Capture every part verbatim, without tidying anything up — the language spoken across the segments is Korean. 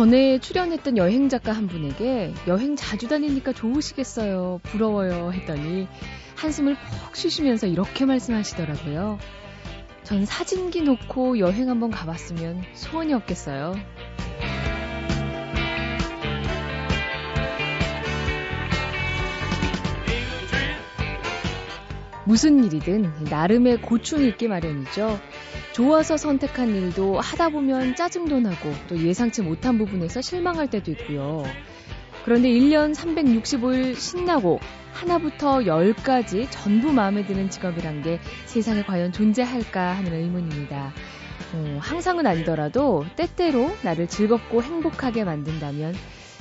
전에 출연했던 여행작가 한 분에게 여행 자주 다니니까 좋으시겠어요, 부러워요 했더니 한숨을 푹 쉬시면서 이렇게 말씀하시더라고요. 전 사진기 놓고 여행 한번 가봤으면 소원이 없겠어요. 무슨 일이든 나름의 고충이 있기 마련이죠. 좋아서 선택한 일도 하다 보면 짜증도 나고 또 예상치 못한 부분에서 실망할 때도 있고요. 그런데 일 년 삼백육십오 일 신나고 하나부터 열까지 전부 마음에 드는 직업이란 게 세상에 과연 존재할까 하는 의문입니다. 어, 항상은 아니더라도 때때로 나를 즐겁고 행복하게 만든다면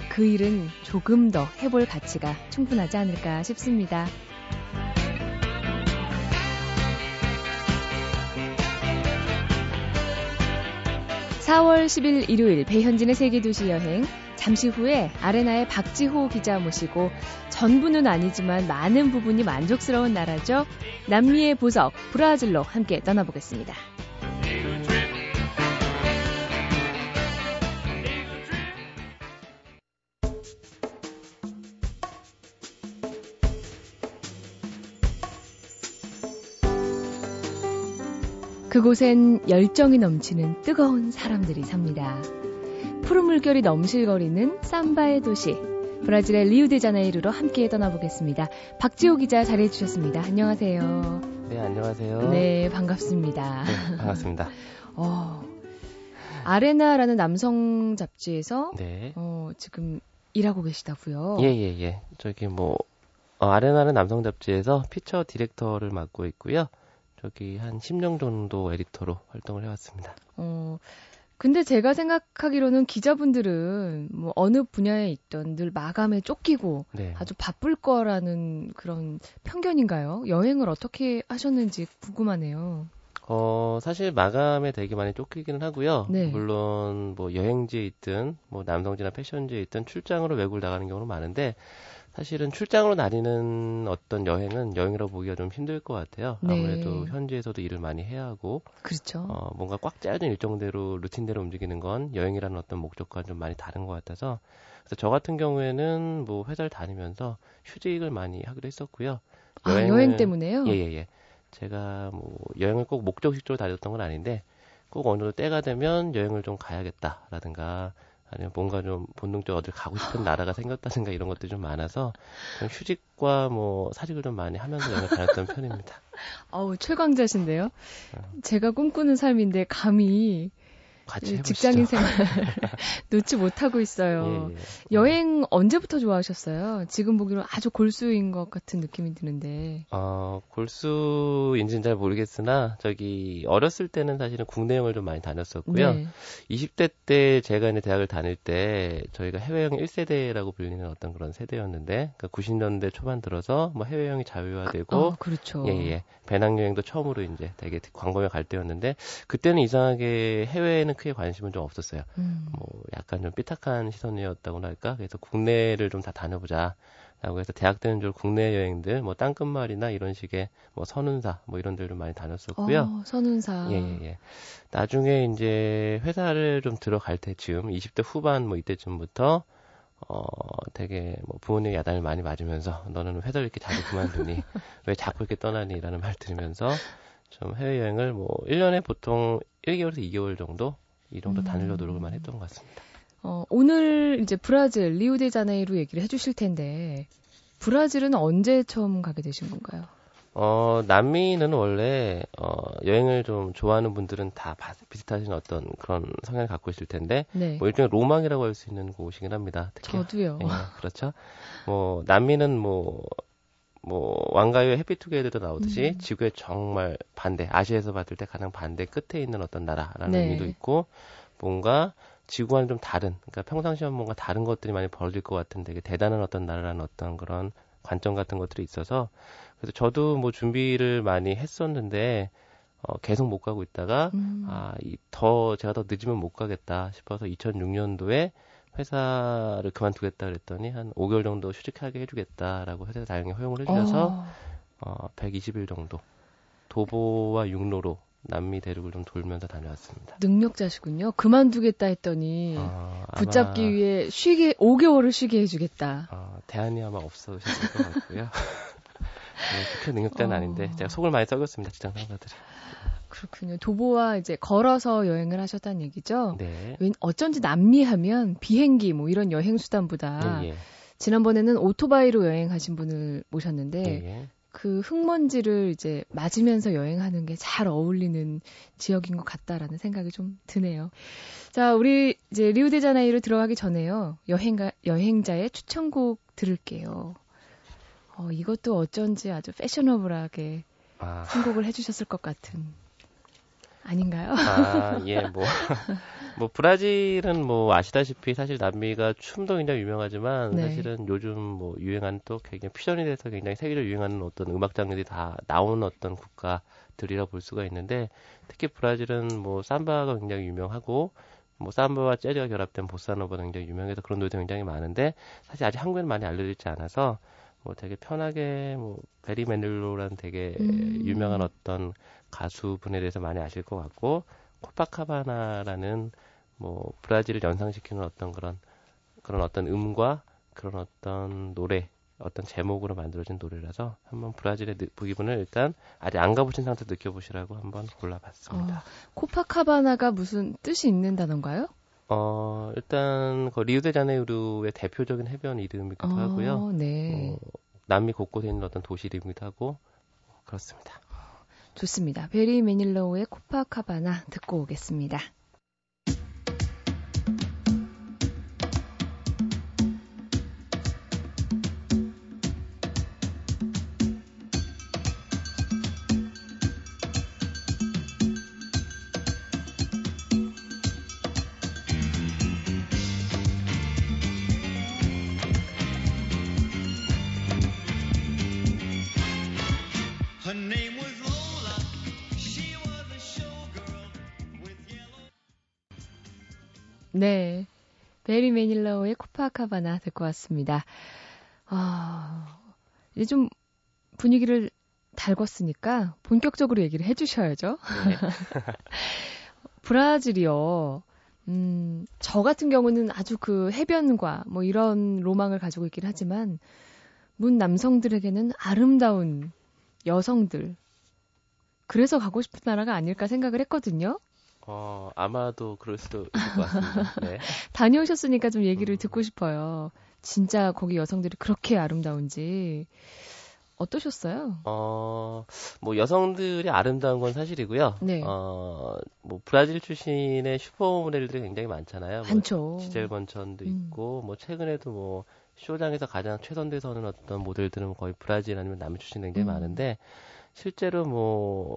그 일은 조금 더 해볼 가치가 충분하지 않을까 싶습니다. 사월 십일 일요일 배현진의 세계도시 여행, 잠시 후에 아레나의 박지호 기자 모시고 전부는 아니지만 많은 부분이 만족스러운 나라죠. 남미의 보석 브라질로 함께 떠나보겠습니다. 그곳엔 열정이 넘치는 뜨거운 사람들이 삽니다. 푸른 물결이 넘실거리는 삼바의 도시, 브라질의 리우데자네이루로 함께 떠나보겠습니다. 박지호 기자 자리해주셨습니다. 안녕하세요. 네, 안녕하세요. 네, 반갑습니다. 네, 반갑습니다. 어, 아레나라는 남성 잡지에서 네. 어, 지금 일하고 계시다고요? 예, 예, 예. 저기 뭐 어, 아레나는 남성 잡지에서 피처 디렉터를 맡고 있고요. 저기 한 십 년 정도 에디터로 활동을 해왔습니다. 어, 근데 제가 생각하기로는 기자분들은 뭐 어느 분야에 있던 늘 마감에 쫓기고 네. 아주 바쁠 거라는 그런 편견인가요? 여행을 어떻게 하셨는지 궁금하네요. 어, 사실 마감에 되게 많이 쫓기기는 하고요. 네. 물론 뭐 여행지에 있든 뭐 남성지나 패션지에 있든 출장으로 외국을 나가는 경우는 많은데 사실은 출장으로 다니는 어떤 여행은 여행이라고 보기가 좀 힘들 것 같아요. 네. 아무래도 현지에서도 일을 많이 해야 하고 그렇죠. 어, 뭔가 꽉 짜여진 일정대로 루틴대로 움직이는 건 여행이라는 어떤 목적과 좀 많이 다른 것 같아서 그래서 저 같은 경우에는 뭐 회사를 다니면서 휴직을 많이 하기도 했었고요. 여행은, 아, 여행 때문에요? 예예예. 예. 제가 뭐 여행을 꼭 목적식적으로 다녔던 건 아닌데 꼭 어느 정도 때가 되면 여행을 좀 가야겠다라든가 아니면 뭔가 좀 본능적으로 어딜 가고 싶은 나라가 생겼다든가 이런 것들이 좀 많아서 좀 휴직과 뭐 사직을 좀 많이 하면서 여행을 다녔던 편입니다. 아우 최강자신데요. 제가 꿈꾸는 삶인데 감히 같이 직장인 생활 놓지 못하고 있어요. 예, 예. 여행 언제부터 좋아하셨어요? 지금 보기로 아주 골수인 것 같은 느낌이 드는데. 어, 골수인지는 잘 모르겠으나 저기 어렸을 때는 사실은 국내 여행을 좀 많이 다녔었고요. 네. 이십 대 때 제가 이제 대학을 다닐 때 저희가 해외여행 일 세대라고 불리는 어떤 그런 세대였는데 그러니까 구십 년대 초반 들어서 뭐 해외여행이 자유화되고 어, 그렇죠. 예, 예. 배낭여행도 처음으로 이제 되게 광범위에 갈 때였는데 그때는 이상하게 해외에는 크게 관심은 좀 없었어요. 음. 뭐 약간 좀 삐딱한 시선이었다고나 할까? 그래서 국내를 좀 다 다녀보자. 라고 해서 대학 때는 좀 국내 여행들, 뭐 땅끝마을이나 이런 식의 뭐 선운사, 뭐 이런 데를 많이 다녔었고요. 어, 선운사. 예, 예, 예. 나중에 이제 회사를 좀 들어갈 때쯤, 이십 대 후반 뭐 이때쯤부터 어, 되게, 뭐, 부모님 야단을 많이 맞으면서, 너는 회사를 이렇게 자주 그만두니, 왜 자꾸 이렇게 떠나니? 라는 말 들으면서, 좀 해외여행을 뭐, 일 년에 보통 일 개월에서 이 개월 정도? 이 정도 다니려 노력만 했던 것 같습니다. 어, 오늘 이제 브라질, 리우데자네이루 얘기를 해주실 텐데, 브라질은 언제 처음 가게 되신 건가요? 어, 남미는 원래, 어, 여행을 좀 좋아하는 분들은 다 비슷하신 어떤 그런 성향을 갖고 있을 텐데, 네. 뭐 일종의 로망이라고 할 수 있는 곳이긴 합니다. 특히. 저도요. 예, 그렇죠. 뭐, 남미는 뭐, 뭐, 왕가요의 해피투게더도 나오듯이 음. 지구의 정말 반대, 아시아에서 봤을 때 가장 반대 끝에 있는 어떤 나라라는 네. 의미도 있고, 뭔가, 지구와는 좀 다른, 그러니까 평상시와 뭔가 다른 것들이 많이 벌어질 것 같은 되게 대단한 어떤 나라라는 어떤 그런 관점 같은 것들이 있어서 그래서 저도 뭐 준비를 많이 했었는데 어, 계속 못 가고 있다가 음. 아, 이, 더 제가 더 늦으면 못 가겠다 싶어서 이천육 년도에 회사를 그만두겠다 그랬더니 한 오 개월 정도 휴직하게 해주겠다라고 회사가 다행히 허용을 해주셔서 어. 어, 백이십 일 정도 도보와 육로로 남미 대륙을 좀 돌면서 다녀왔습니다. 능력자시군요. 그만두겠다 했더니 어, 붙잡기 아마... 위해 쉬게 오 개월을 쉬게 해주겠다. 어, 대안이 아마 없어지실 것 같고요. 네, 그렇게 능력자는 어... 아닌데 제가 속을 많이 썩였습니다. 직장 상사들이. 그렇군요. 도보와 이제 걸어서 여행을 하셨다는 얘기죠. 네. 어쩐지 남미하면 비행기 뭐 이런 여행 수단보다 예, 예. 지난번에는 오토바이로 여행하신 분을 모셨는데 예, 예. 그 흙먼지를 이제 맞으면서 여행하는 게 잘 어울리는 지역인 것 같다라는 생각이 좀 드네요. 자, 우리 이제 리우데자네이루 들어가기 전에요. 여행가, 여행자의 추천곡 들을게요. 어, 이것도 어쩐지 아주 패셔너블하게 아... 선곡을 해주셨을 것 같은. 아닌가요? 아, 예, 뭐. 뭐, 브라질은 뭐, 아시다시피 사실 남미가 춤도 굉장히 유명하지만 네. 사실은 요즘 뭐, 유행하는 또 굉장히 퓨전이 돼서 굉장히 세계적으로 유행하는 어떤 음악 장르들이 다 나온 어떤 국가들이라 볼 수가 있는데 특히 브라질은 뭐, 삼바가 굉장히 유명하고 뭐, 삼바와 재즈가 결합된 보사노바가 굉장히 유명해서 그런 노래도 굉장히 많은데 사실 아직 한국에는 많이 알려지지 않아서 뭐 되게 편하게 뭐 베리 메닐로라는 되게 음. 유명한 어떤 가수분에 대해서 많이 아실 것 같고 코파카바나라는 뭐 브라질을 연상시키는 어떤 그런 그런 어떤 음과 그런 어떤 노래 어떤 제목으로 만들어진 노래라서 한번 브라질의 기분을 일단 아직 안 가보신 상태 느껴보시라고 한번 골라봤습니다. 어, 코파카바나가 무슨 뜻이 있는 단어인가요? 어, 일단, 그 리우데자네이루의 대표적인 해변 이름이기도 어, 하고요. 네. 어, 남미 곳곳에 있는 어떤 도시 이름이기도 하고, 그렇습니다. 좋습니다. 베리 메닐로우의 코파카바나 듣고 오겠습니다. 네, 베리 메닐로우의 코파카바나 듣고 왔습니다. 아, 이제 좀 분위기를 달궜으니까 본격적으로 얘기를 해주셔야죠. 네. 브라질이요. 음, 저 같은 경우는 아주 그 해변과 뭐 이런 로망을 가지고 있긴 하지만 문 남성들에게는 아름다운 여성들. 그래서 가고 싶은 나라가 아닐까 생각을 했거든요. 어, 아마도 그럴 수도 있을 것 같습니다. 네. 다녀오셨으니까 좀 얘기를 음. 듣고 싶어요. 진짜 거기 여성들이 그렇게 아름다운지 어떠셨어요? 어, 뭐 여성들이 아름다운 건 사실이고요. 네. 어, 뭐 브라질 출신의 슈퍼모델들이 굉장히 많잖아요. 많죠. 지젤 번천도 음. 있고, 뭐 최근에도 뭐 쇼장에서 가장 최선대 서는 어떤 모델들은 거의 브라질 아니면 남미 출신 굉장히 음. 많은데 실제로 뭐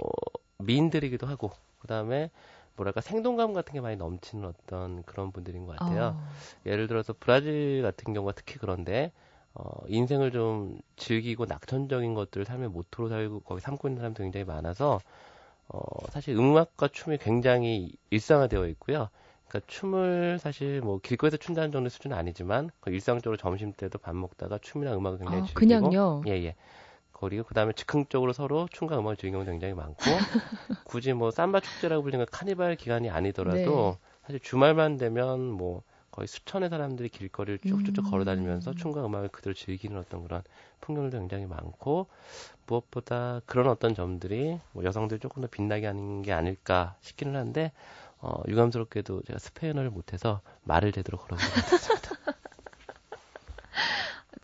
미인들이기도 하고 그 다음에 뭐랄까 생동감 같은 게 많이 넘치는 어떤 그런 분들인 것 같아요. 어. 예를 들어서 브라질 같은 경우가 특히 그런데 어, 인생을 좀 즐기고 낙천적인 것들을 삶의 모토로 살고 거기 삼고 있는 사람도 굉장히 많아서 어, 사실 음악과 춤이 굉장히 일상화되어 있고요. 그러니까 춤을 사실 뭐 길거리에서 춘다는 정도의 수준은 아니지만 일상적으로 점심 때도 밥 먹다가 춤이나 음악을 굉장히 어, 즐기고 그냥요? 예, 예. 그리고 그 다음에 즉흥적으로 서로 춤과 음악을 즐기는 경우도 굉장히 많고 굳이 뭐 삼바 축제라고 불리는 카니발 기간이 아니더라도 네. 사실 주말만 되면 뭐 거의 수천의 사람들이 길거리를 쭉쭉쭉 음. 걸어다니면서 춤과 음악을 그대로 즐기는 어떤 그런 풍경들도 굉장히 많고 무엇보다 그런 어떤 점들이 뭐 여성들 조금 더 빛나게 하는 게 아닐까 싶기는 한데 어, 유감스럽게도 제가 스페인어를 못해서 말을 제대로 걸어보지 못했습니다.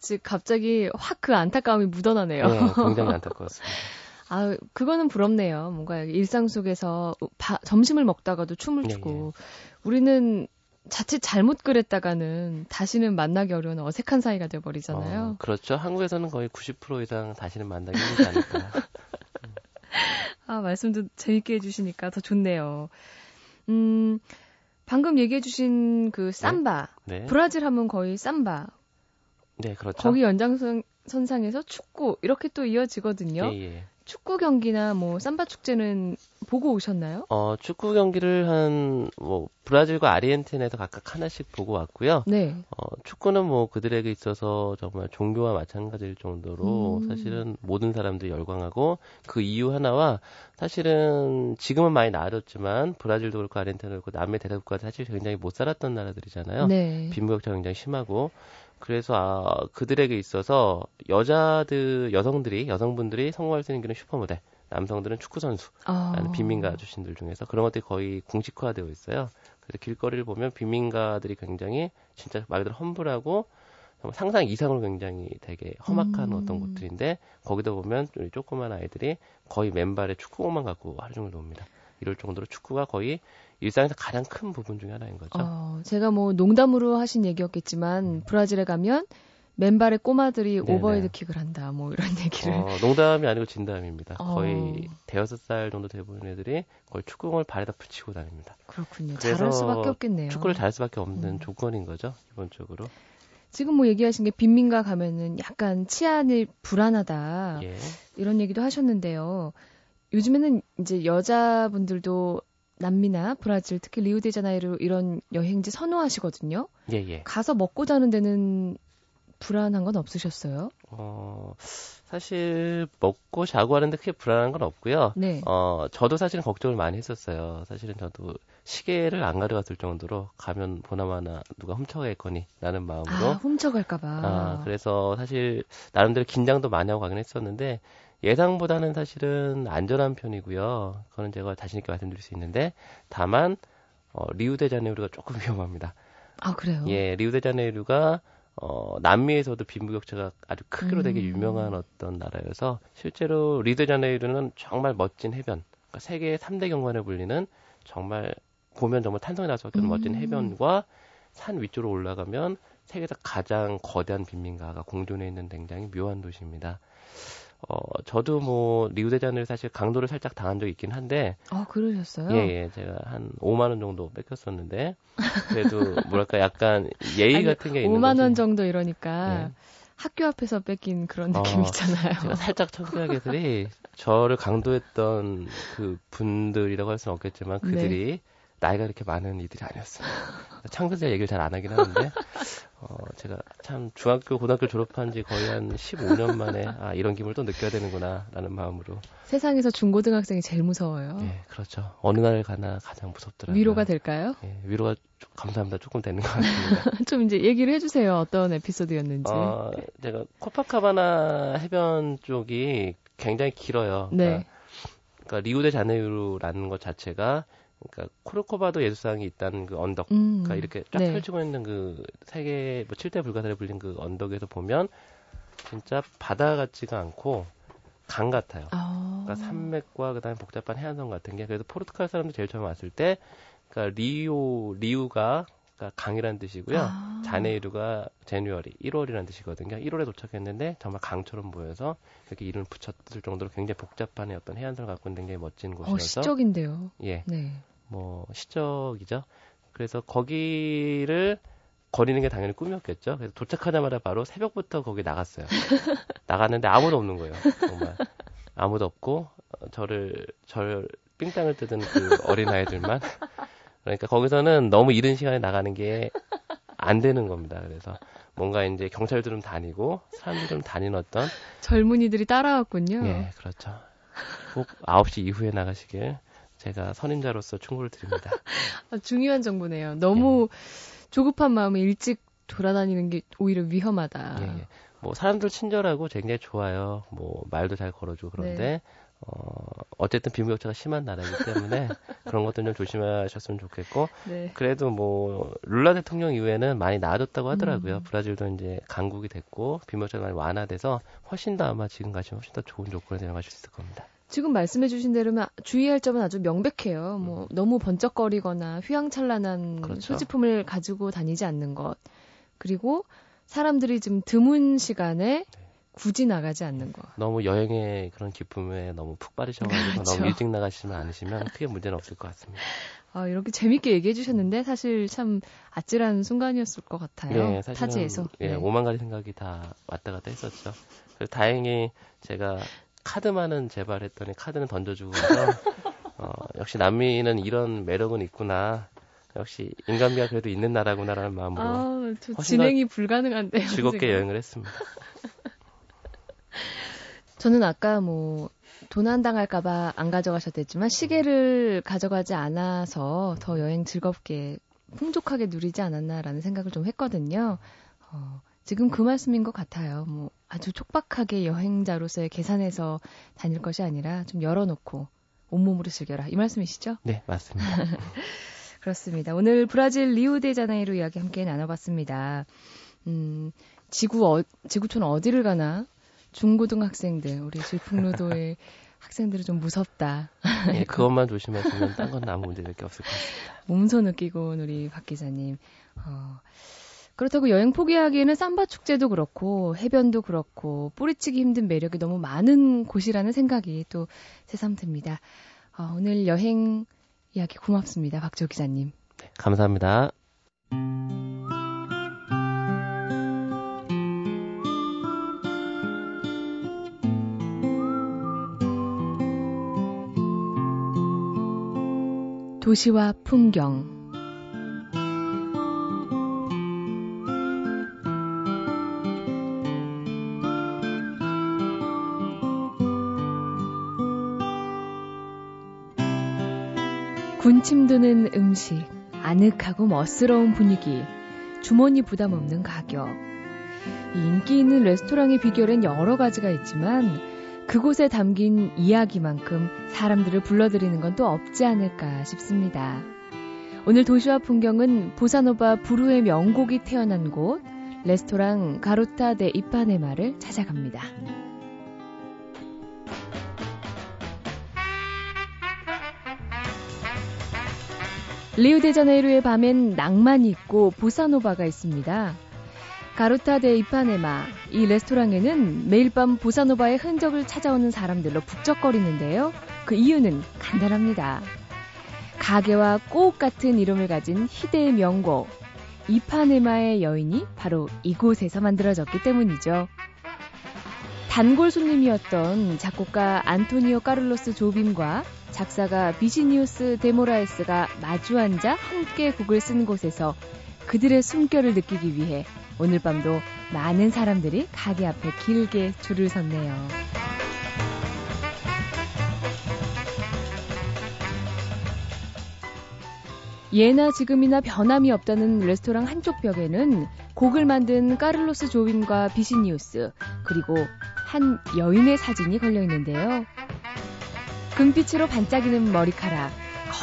즉 갑자기 확 그 안타까움이 묻어나네요. 네, 굉장히 안타까웠습니다. 아, 그거는 부럽네요. 뭔가 일상 속에서 바, 점심을 먹다가도 춤을 추고 네, 네. 우리는 자칫 잘못 그랬다가는 다시는 만나기 어려운 어색한 사이가 돼버리잖아요. 어, 그렇죠. 한국에서는 거의 구십 퍼센트 이상 다시는 만나기 힘들지 않을까. 아, 말씀도 재밌게 해주시니까 더 좋네요. 음, 방금 얘기해주신 그 삼바. 네? 네. 브라질 하면 거의 삼바. 네, 그렇죠. 거기 연장선상에서 축구 이렇게 또 이어지거든요. 예, 예. 축구 경기나 뭐 삼바 축제는 보고 오셨나요? 어, 축구 경기를 한 뭐 브라질과 아르헨티나에서 각각 하나씩 보고 왔고요. 네. 어, 축구는 뭐 그들에게 있어서 정말 종교와 마찬가지일 정도로 음. 사실은 모든 사람들이 열광하고 그 이유 하나와 사실은 지금은 많이 나아졌지만 브라질도 그렇고 아르헨티나도 그렇고 남미 대륙과 사실 굉장히 못 살았던 나라들이잖아요. 네. 빈부격차가 굉장히 심하고 그래서 아, 그들에게 있어서 여자들 여성들이 여성분들이 성공할 수 있는 길은 슈퍼모델, 남성들은 축구 선수라는 어... 빈민가 아저씨들 중에서 그런 것들이 거의 공식화되어 있어요. 그래서 길거리를 보면 빈민가들이 굉장히 진짜 말 그대로 험불하고 정말 상상 이상으로 굉장히 되게 험악한 음... 어떤 곳들인데 거기다 보면 우리 조그만 아이들이 거의 맨발에 축구공만 갖고 하루 종일 놉니다. 이럴 정도로 축구가 거의 일상에서 가장 큰 부분 중에 하나인 거죠. 어, 제가 뭐 농담으로 하신 얘기였겠지만 음. 브라질에 가면 맨발에 꼬마들이 네네. 오버헤드킥을 한다. 뭐 이런 얘기를. 어, 농담이 아니고 진담입니다. 어. 거의 대여섯 살 정도 돼 보이는 애들이 거의 축구공을 발에다 붙이고 다닙니다. 그렇군요. 잘할 수밖에 없겠네요. 축구를 잘할 수밖에 없는 음. 조건인 거죠. 기본적으로. 지금 뭐 얘기하신 게 빈민가 가면은 약간 치안이 불안하다. 예. 이런 얘기도 하셨는데요. 요즘에는 이제 여자분들도 남미나 브라질, 특히 리우데자네이루 이런 여행지 선호하시거든요. 예, 예. 가서 먹고 자는 데는 불안한 건 없으셨어요? 어, 사실 먹고 자고 하는데 크게 불안한 건 없고요. 네. 어, 저도 사실은 걱정을 많이 했었어요. 사실은 저도 시계를 안 가져갔을 정도로 가면 보나마나 누가 훔쳐가겠거니 라는 마음으로. 아, 훔쳐갈까 봐. 아, 그래서 사실 나름대로 긴장도 많이 하고 가긴 했었는데 예상보다는 사실은 안전한 편이고요. 그건 제가 자신 있게 말씀드릴 수 있는데 다만 어, 리우데자네이루가 조금 위험합니다. 아, 그래요? 예, 리우데자네이루가 어, 남미에서도 빈부격차가 아주 크기로 음. 되게 유명한 어떤 나라여서 실제로 리우데자네이루는 정말 멋진 해변, 그러니까 세계의 삼대 경관에 불리는 정말 보면 정말 탄성이 나서 어떤 음. 멋진 해변과 산 위쪽으로 올라가면 세계에서 가장 거대한 빈민가가 공존해 있는 굉장히 묘한 도시입니다. 어, 저도 뭐, 리우데자네이루 사실 강도를 살짝 당한 적이 있긴 한데. 아, 그러셨어요? 예, 예. 제가 한 오만 원 정도 뺏겼었는데. 그래도, 뭐랄까, 약간 예의 아니, 같은 게 있는. 오만 원 정도 이러니까. 예. 학교 앞에서 뺏긴 그런 어, 느낌이잖아요. 제가 살짝 청소하게들이 저를 강도했던 그 분들이라고 할 수는 없겠지만 그들이 네. 나이가 그렇게 많은 이들이 아니었어요. 창세자 얘기를 잘 안 하긴 하는데. 어, 제가 참 중학교, 고등학교 졸업한 지 거의 한 십오 년 만에 아, 이런 기분을 또 느껴야 되는구나 라는 마음으로 세상에서 중고등학생이 제일 무서워요. 예, 그렇죠. 어느 날 가나 가장 무섭더라고요. 위로가 될까요? 예, 위로가 좀, 감사합니다. 조금 되는 것 같습니다. 좀 이제 얘기를 해주세요. 어떤 에피소드였는지. 어, 제가 코파카바나 해변 쪽이 굉장히 길어요. 그러니까, 네. 그러니까 리우데자네이루라는 것 자체가 그러니까 코르코바도 예술상이 있다는 그 언덕, 음, 그러니까 이렇게 쫙 네. 펼치고 있는 그 세계 뭐 칠대 불가사를 불린 그 언덕에서 보면 진짜 바다 같지가 않고 강 같아요. 아. 그러니까 산맥과 그다음에 복잡한 해안선 같은 게 그래서 포르투갈 사람들 제일 처음 왔을 때, 그러니까 리오 리우가 그러니까 강이란 뜻이고요. 아. 자네이루가 제뉴얼이 일월이란 뜻이거든요. 일월에 도착했는데 정말 강처럼 보여서 이렇게 이름을 붙였을 정도로 굉장히 복잡한 어떤 해안선을 갖고 있는 굉장히 멋진 곳이어서 어, 시적인데요. 예. 네. 뭐 시적이죠. 그래서 거기를 거리는 게 당연히 꿈이었겠죠. 그래서 도착하자마자 바로 새벽부터 거기 나갔어요. 나갔는데 아무도 없는 거예요. 정말 아무도 없고 저를 저를 삥땅을 뜯은 그 어린 아이들만. 그러니까 거기서는 너무 이른 시간에 나가는 게 안 되는 겁니다. 그래서 뭔가 이제 경찰들은 다니고 사람들은 다니는 어떤 젊은이들이 따라왔군요. 예, 그렇죠. 꼭 아홉 시 이후에 나가시길. 제가 선임자로서 충고를 드립니다. 중요한 정보네요. 너무 예. 조급한 마음에 일찍 돌아다니는 게 오히려 위험하다. 예, 예. 뭐 사람들 친절하고 굉장히 좋아요. 뭐 말도 잘 걸어주고 그런데 네. 어, 어쨌든 빈부격차가 심한 나라이기 때문에 그런 것들 좀 조심하셨으면 좋겠고 네. 그래도 뭐 룰라 대통령 이후에는 많이 나아졌다고 하더라고요. 음. 브라질도 이제 강국이 됐고 빈부격차가 많이 완화돼서 훨씬 더 아마 지금 가시면 훨씬 더 좋은 조건에 내려가실 수 있을 겁니다. 지금 말씀해 주신 대로면 주의할 점은 아주 명백해요. 뭐 음. 너무 번쩍거리거나 휘황찬란한 그렇죠. 소지품을 가지고 다니지 않는 것. 그리고 사람들이 좀 드문 시간에 네. 굳이 나가지 않는 것. 너무 여행의 그런 기쁨에 너무 푹 빠지셔가지고 그렇죠. 너무 일찍 나가시면 않으시면 크게 문제는 없을 것 같습니다. 아, 이렇게 재밌게 얘기해 주셨는데 사실 참 아찔한 순간이었을 것 같아요. 네, 사실은, 타지에서. 예, 네. 오만 가지 생각이 다 왔다 갔다 했었죠. 그래서 다행히 제가 카드만은 제발했더니 카드는 던져주고 해서 어, 역시 남미는 이런 매력은 있구나. 역시 인간미가 그래도 있는 나라구나라는 마음으로 아, 저 진행이 불가능한데요. 즐겁게 지금. 여행을 했습니다. 저는 아까 뭐 도난당할까봐 안 가져가셨댔지만 시계를 가져가지 않아서 더 여행 즐겁게 풍족하게 누리지 않았나라는 생각을 좀 했거든요. 어, 지금 그 말씀인 것 같아요. 뭐 아주 촉박하게 여행자로서의 계산해서 다닐 것이 아니라 좀 열어놓고 온몸으로 즐겨라. 이 말씀이시죠? 네, 맞습니다. 그렇습니다. 오늘 브라질 리우데자네이루 이야기 함께 나눠봤습니다. 음, 지구 어, 지구촌 어디를 가나? 중고등학생들, 우리 질풍노도의 학생들은 좀 무섭다. 예, 그것만 조심하시면 딴 건 아무 문제 될 게 없을 것 같습니다. 몸소 느끼고온 우리 박 기자님. 어, 그렇다고 여행 포기하기에는 삼바 축제도 그렇고 해변도 그렇고 뿌리치기 힘든 매력이 너무 많은 곳이라는 생각이 또 새삼 듭니다. 어, 오늘 여행 이야기 고맙습니다. 박지호 기자님. 네, 감사합니다. 도시와 풍경 군침도는 음식, 아늑하고 멋스러운 분위기, 주머니 부담 없는 가격. 이 인기 있는 레스토랑의 비결은 여러 가지가 있지만 그곳에 담긴 이야기만큼 사람들을 불러들이는 건 또 없지 않을까 싶습니다. 오늘 도시와 풍경은 보사노바 부루의 명곡이 태어난 곳, 레스토랑 가로타 데 이파네마를 찾아갑니다. 리우데자네이루의 밤엔 낭만이 있고 보사노바가 있습니다. 가로타 데 이파네마, 이 레스토랑에는 매일 밤 보사노바의 흔적을 찾아오는 사람들로 북적거리는데요. 그 이유는 간단합니다. 가게와 꽃 같은 이름을 가진 희대의 명곡, 이파네마의 여인이 바로 이곳에서 만들어졌기 때문이죠. 단골 손님이었던 작곡가 안토니오 카를로스 조빔과 작사가 비지니우스 데모라에스가 마주 앉아 함께 곡을 쓴 곳에서 그들의 숨결을 느끼기 위해 오늘 밤도 많은 사람들이 가게 앞에 길게 줄을 섰네요. 예나 지금이나 변함이 없다는 레스토랑 한쪽 벽에는 곡을 만든 카를로스 조빔과 비시니우스 그리고 한 여인의 사진이 걸려 있는데요. 금빛으로 반짝이는 머리카락,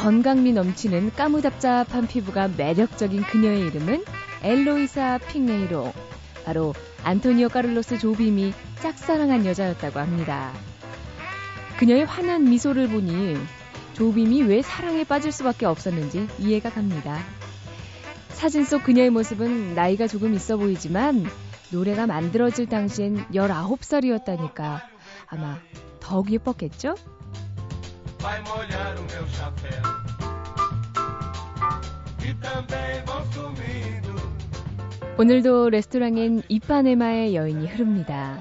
건강미 넘치는 까무잡잡한 피부가 매력적인 그녀의 이름은 엘로이사 핑레이로, 바로 안토니오 카를로스 조빔이 짝사랑한 여자였다고 합니다. 그녀의 환한 미소를 보니 조빔이 왜 사랑에 빠질 수밖에 없었는지 이해가 갑니다. 사진 속 그녀의 모습은 나이가 조금 있어 보이지만 노래가 만들어질 당시엔 열아홉 살이었다니까 아마 더욱 예뻤겠죠? 오늘도 레스토랑엔 이파네마의 여인이 흐릅니다.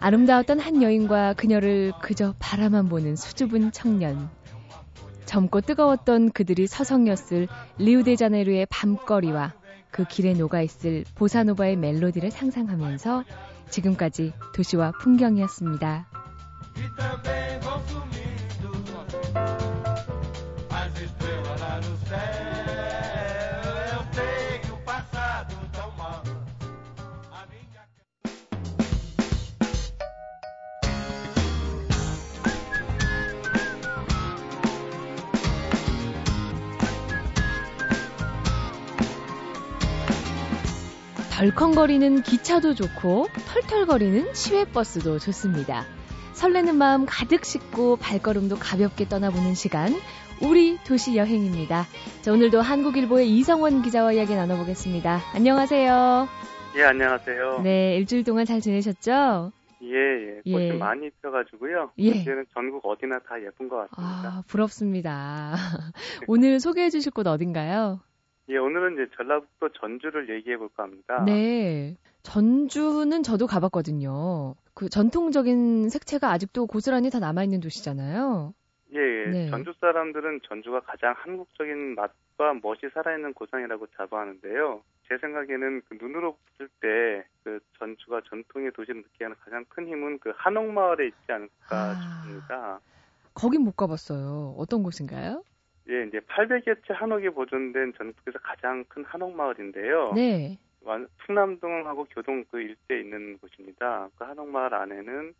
아름다웠던 한 여인과 그녀를 그저 바라만 보는 수줍은 청년. 젊고 뜨거웠던 그들이 서성였을 리우데자네이루의 밤거리와 그 길에 녹아있을 보사노바의 멜로디를 상상하면서 지금까지 도시와 풍경이었습니다. 덜컹거리는 기차도 좋고 털털거리는 시외버스도 좋습니다. 설레는 마음 가득 싣고 발걸음도 가볍게 떠나보는 시간, 우리 도시 여행입니다. 자, 오늘도 한국일보의 이성원 기자와 이야기 나눠보겠습니다. 안녕하세요. 예, 안녕하세요. 네, 일주일 동안 잘 지내셨죠? 예, 예. 꽃이 예. 많이 펴가지고요. 예. 이제는 전국 어디나 다 예쁜 것 같습니다. 아, 부럽습니다. 오늘 소개해 주실 곳 어딘가요? 예, 오늘은 이제 전라북도 전주를 얘기해 볼까 합니다. 네. 전주는 저도 가봤거든요. 그 전통적인 색채가 아직도 고스란히 다 남아있는 도시잖아요. 예, 예. 네. 전주 사람들은 전주가 가장 한국적인 맛과 멋이 살아있는 고장이라고 자부하는데요. 제 생각에는 그 눈으로 봤을 때 그 전주가 전통의 도시를 느끼게 하는 가장 큰 힘은 그 한옥마을에 있지 않을까 싶습니다. 아, 거긴 못 가봤어요. 어떤 곳인가요? 예, 이제 팔백여 채 한옥이 보존된 전국에서 가장 큰 한옥마을인데요. 네. 충남동하고 교동 그 일대에 있는 곳입니다. 그 한옥마을 안에는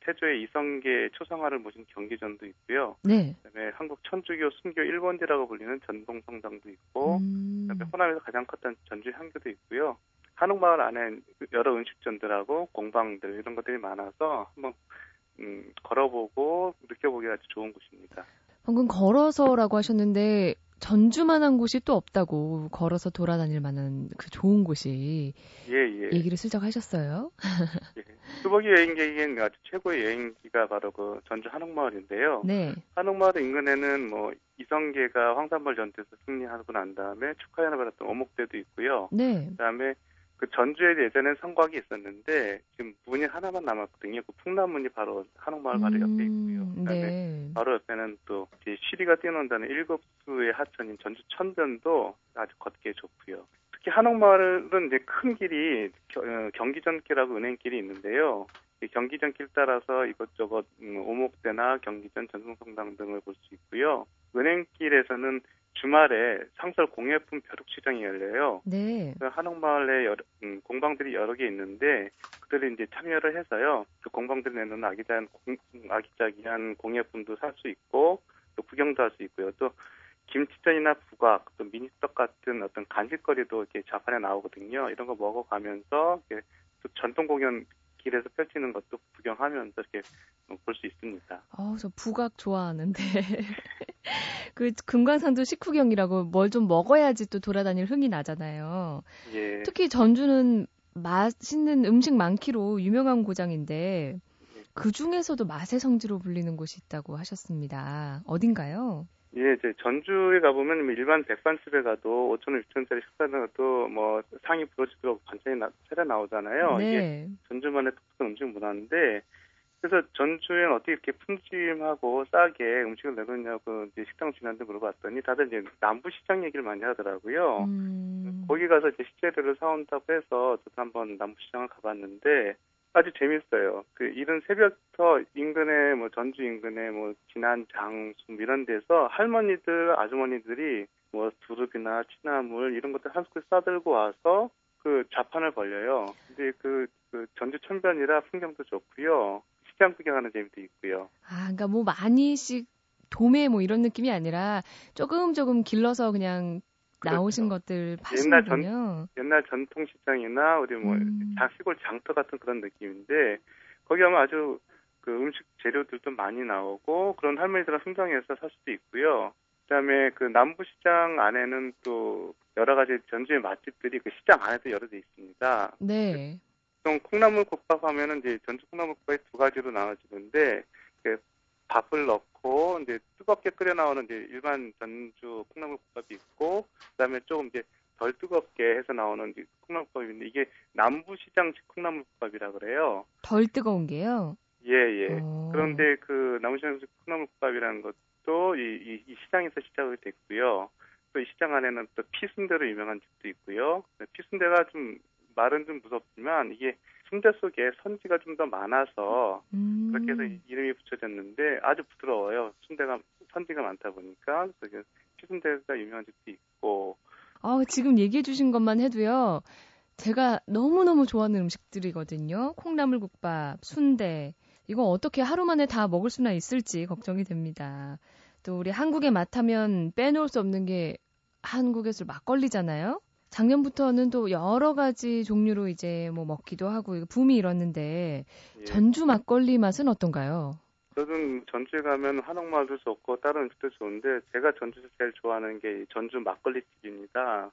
태조의 이성계 초상화를 모신 경기전도 있고요. 네. 그다음에 한국 천주교 순교 일번지라고 불리는 전동성당도 있고, 음. 그다음에 호남에서 가장 컸던 전주 향교도 있고요. 한옥마을 안에 여러 음식점들하고 공방들 이런 것들이 많아서 한번 음, 걸어보고 느껴보기 아주 좋은 곳입니다. 방금 걸어서라고 하셨는데 전주만한 곳이 또 없다고 걸어서 돌아다닐 만한 그 좋은 곳이 예, 예. 얘기를 슬쩍 하셨어요. 예. 수복이 여행객인 아주 최고의 여행지가 바로 그 전주 한옥마을인데요. 네. 한옥마을 인근에는 뭐 이성계가 황산벌 전투에서 승리하고 난 다음에 축하연을 받았던 어목대도 있고요. 네. 그다음에 그 전주에 예전엔 성곽이 있었는데 지금 문이 하나만 남았거든요. 그 풍남문이 바로 한옥마을 바로 옆에 있고요. 그다음에 네. 바로 옆에는 또 시리가 뛰어난다는 일곱 수의 하천인 전주 천변도 아주 걷기에 좋고요. 특히 한옥마을은 이제 큰 길이 경기전길하고 은행길이 있는데요. 이 경기전길 따라서 이것저것 오목대나 경기전 전승성당 등을 볼 수 있고요. 은행길에서는 주말에 상설 공예품 벼룩시장이 열려요. 네. 한옥마을에 여러, 음, 공방들이 여러 개 있는데 그들이 이제 참여를 해서요. 그 공방들이 내놓는 아기자기한, 공, 아기자기한 공예품도 살 수 있고 또 구경도 할 수 있고요. 또 김치전이나 부각, 또 미니떡 같은 어떤 간식거리도 이렇게 자판에 나오거든요. 이런 거 먹어가면서 이렇게 또 전통 공연 길에서 펼치는 것도 구경하면서 이렇게 볼 수 있습니다. 아, 저 부각 좋아하는데 그 금강산도 식후경이라고 뭘 좀 먹어야지 또 돌아다닐 흥이 나잖아요. 예. 특히 전주는 맛있는 음식 많기로 유명한 고장인데 예. 그 중에서도 맛의 성지로 불리는 곳이 있다고 하셨습니다. 어딘가요? 예, 이제 전주에 가보면 일반 백반집에 가도 오천 원, 육천 원짜리 식사를 가도 뭐 상이 부러지도록 반찬이 나, 차려 나오잖아요. 네. 이게 전주만의 독특한 음식 문화인데 그래서 전주엔 어떻게 이렇게 푸짐하고 싸게 음식을 내놓냐고 이제 식당 주인한테 물어봤더니 다들 이제 남부시장 얘기를 많이 하더라고요. 음. 거기 가서 이제 식재료를 사온다고 해서 저도 한번 남부시장을 가봤는데 아주 재밌어요. 그 이른 새벽부터 인근에 뭐 전주 인근에 뭐 진안, 장수 이런 데서 할머니들, 아주머니들이 뭐 두릅이나 취나물 이런 것들 한 스푼 싸들고 와서 그 자판을 벌려요. 근데 그, 그 전주 천변이라 풍경도 좋고요. 시장 구경하는 재미도 있고요. 아, 그러니까 뭐 많이씩 도매 뭐 이런 느낌이 아니라 조금 조금 길러서 그냥 나오신 그렇죠. 것들 파시는군요. 옛날, 옛날 전통시장이나 우리 뭐 음. 시골 장터 같은 그런 느낌인데 거기 하면 아주 그 음식 재료들도 많이 나오고 그런 할머니들이랑 흥정해서 살 수도 있고요. 그다음에 그 남부시장 안에는 또 여러 가지 전주의 맛집들이 그 시장 안에도 여러 개 있습니다. 네. 보통 콩나물국밥 하면은 이제 전주 콩나물국밥이 두 가지로 나눠지는데 그 밥을 넣고 이제 뜨겁게 끓여 나오는 이제 일반 전주 콩나물국밥이 있고 그다음에 조금 이제 덜 뜨겁게 해서 나오는 이제 콩나물국밥이 있는데 이게 남부시장식 콩나물국밥이라 그래요. 덜 뜨거운 게요? 예예. 예. 그런데 그 남부시장식 콩나물국밥이라는 것도 이, 이, 이 시장에서 시작이 됐고요. 또 이 시장 안에는 또 피순대로 유명한 집도 있고요. 피순대가 좀 말은 좀 무섭지만 이게 순대 속에 선지가 좀 더 많아서 음. 그렇게 해서 이름이 붙여졌는데 아주 부드러워요. 순대가 선지가 많다 보니까 그래서 피순대가 유명한 집도 있고. 아, 지금 얘기해 주신 것만 해도요. 제가 너무너무 좋아하는 음식들이거든요. 콩나물국밥, 순대. 이거 어떻게 하루 만에 다 먹을 수나 있을지 걱정이 됩니다. 또 우리 한국의 맛하면 빼놓을 수 없는 게 한국에서 막걸리잖아요. 작년부터는 또 여러 가지 종류로 이제 뭐 먹기도 하고 붐이 일었는데 예. 전주 막걸리 맛은 어떤가요? 저는 전주에 가면 한옥마을도 좋고 다른 음식도 좋은데 제가 전주에서 제일 좋아하는 게 전주 막걸리집입니다.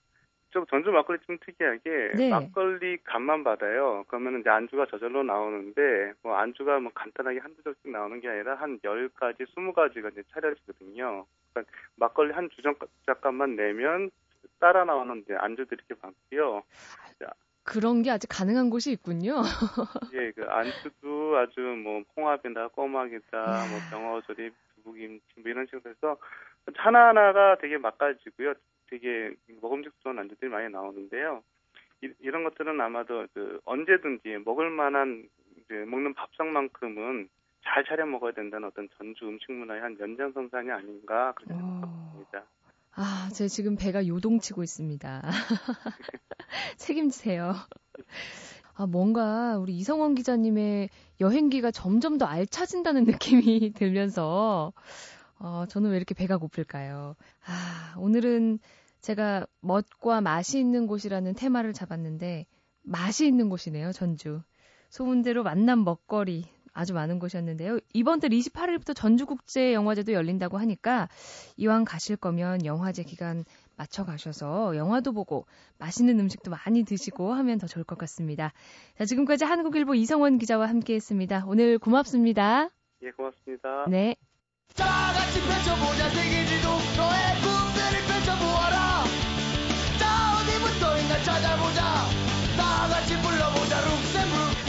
좀 전주 막걸리집은 특이하게 네. 막걸리 간만 받아요. 그러면 이제 안주가 저절로 나오는데 뭐 안주가 뭐 간단하게 한두 접씩 나오는 게 아니라 한 열 가지, 스무 가지가 이제 차려지거든요. 그러니까 막걸리 한 주정작간만 내면 따라 나오는 이제 안주들이 이렇게 많고요. 그런 게 아직 가능한 곳이 있군요. 예, 그 안주도 아주 뭐 홍합이나 꼬막이다, 뭐 병어조림, 두부김치 뭐 이런 식으로 해서 하나하나가 되게 맛깔지고요. 되게 먹음직스러운 안주들이 많이 나오는데요. 이, 이런 것들은 아마도 그 언제든지 먹을 만한 이제 먹는 밥상만큼은 잘 차려 먹어야 된다는 어떤 전주 음식 문화의 한 연장선상이 아닌가 그렇게 오. 생각합니다. 아, 제 지금 배가 요동치고 있습니다. 책임지세요. 아, 뭔가 우리 이성원 기자님의 여행기가 점점 더 알차진다는 느낌이 들면서 어, 저는 왜 이렇게 배가 고플까요? 아, 오늘은 제가 멋과 맛이 있는 곳이라는 테마를 잡았는데 맛이 있는 곳이네요, 전주. 소문대로 만남 먹거리. 아주 많은 곳이었는데요. 이번 달 이십팔 일부터 전주국제영화제도 열린다고 하니까 이왕 가실 거면 영화제 기간 맞춰가셔서 영화도 보고 맛있는 음식도 많이 드시고 하면 더 좋을 것 같습니다. 자, 지금까지 한국일보 이성원 기자와 함께했습니다. 오늘 고맙습니다. 예, 고맙습니다. 네. 다 같이 펼쳐보자 세계지도 너의 꿈들을 펼쳐보아라. 자, 어디부터인가 찾아보자. 다 같이 불러보자 룩셈부르크.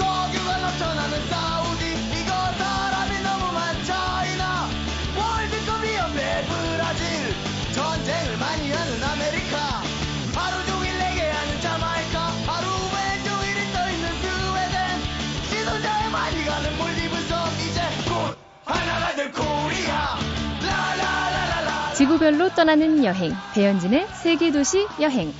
석유가 넘쳐나는 사우디 이거 사람이 너무 많자이나 월드컵 위협의 브라질 전쟁을 많이 하는 아메리카 하루 종일 내게 하는 자마이카 하루 왼종일이 떠있는 스웨덴 지도자에 많이 가는 몰디브섬 이제 곧 하나가 될 코리아 라라라라라 지구별로 떠나는 여행 배현진의 세계도시 여행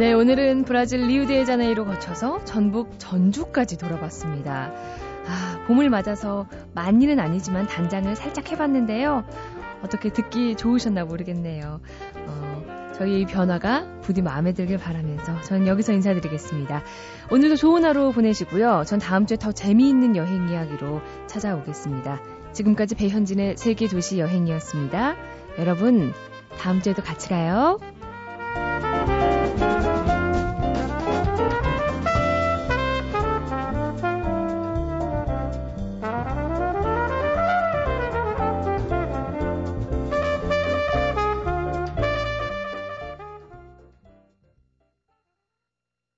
네, 오늘은 브라질 리우데자네이루 거쳐서 전북 전주까지 돌아봤습니다. 아, 봄을 맞아서 만리는 아니지만 단장을 살짝 해봤는데요. 어떻게 듣기 좋으셨나 모르겠네요. 어, 저희의 변화가 부디 마음에 들길 바라면서 저는 여기서 인사드리겠습니다. 오늘도 좋은 하루 보내시고요. 전 다음 주에 더 재미있는 여행 이야기로 찾아오겠습니다. 지금까지 배현진의 세계도시 여행이었습니다. 여러분, 다음 주에도 같이 가요. Thank you.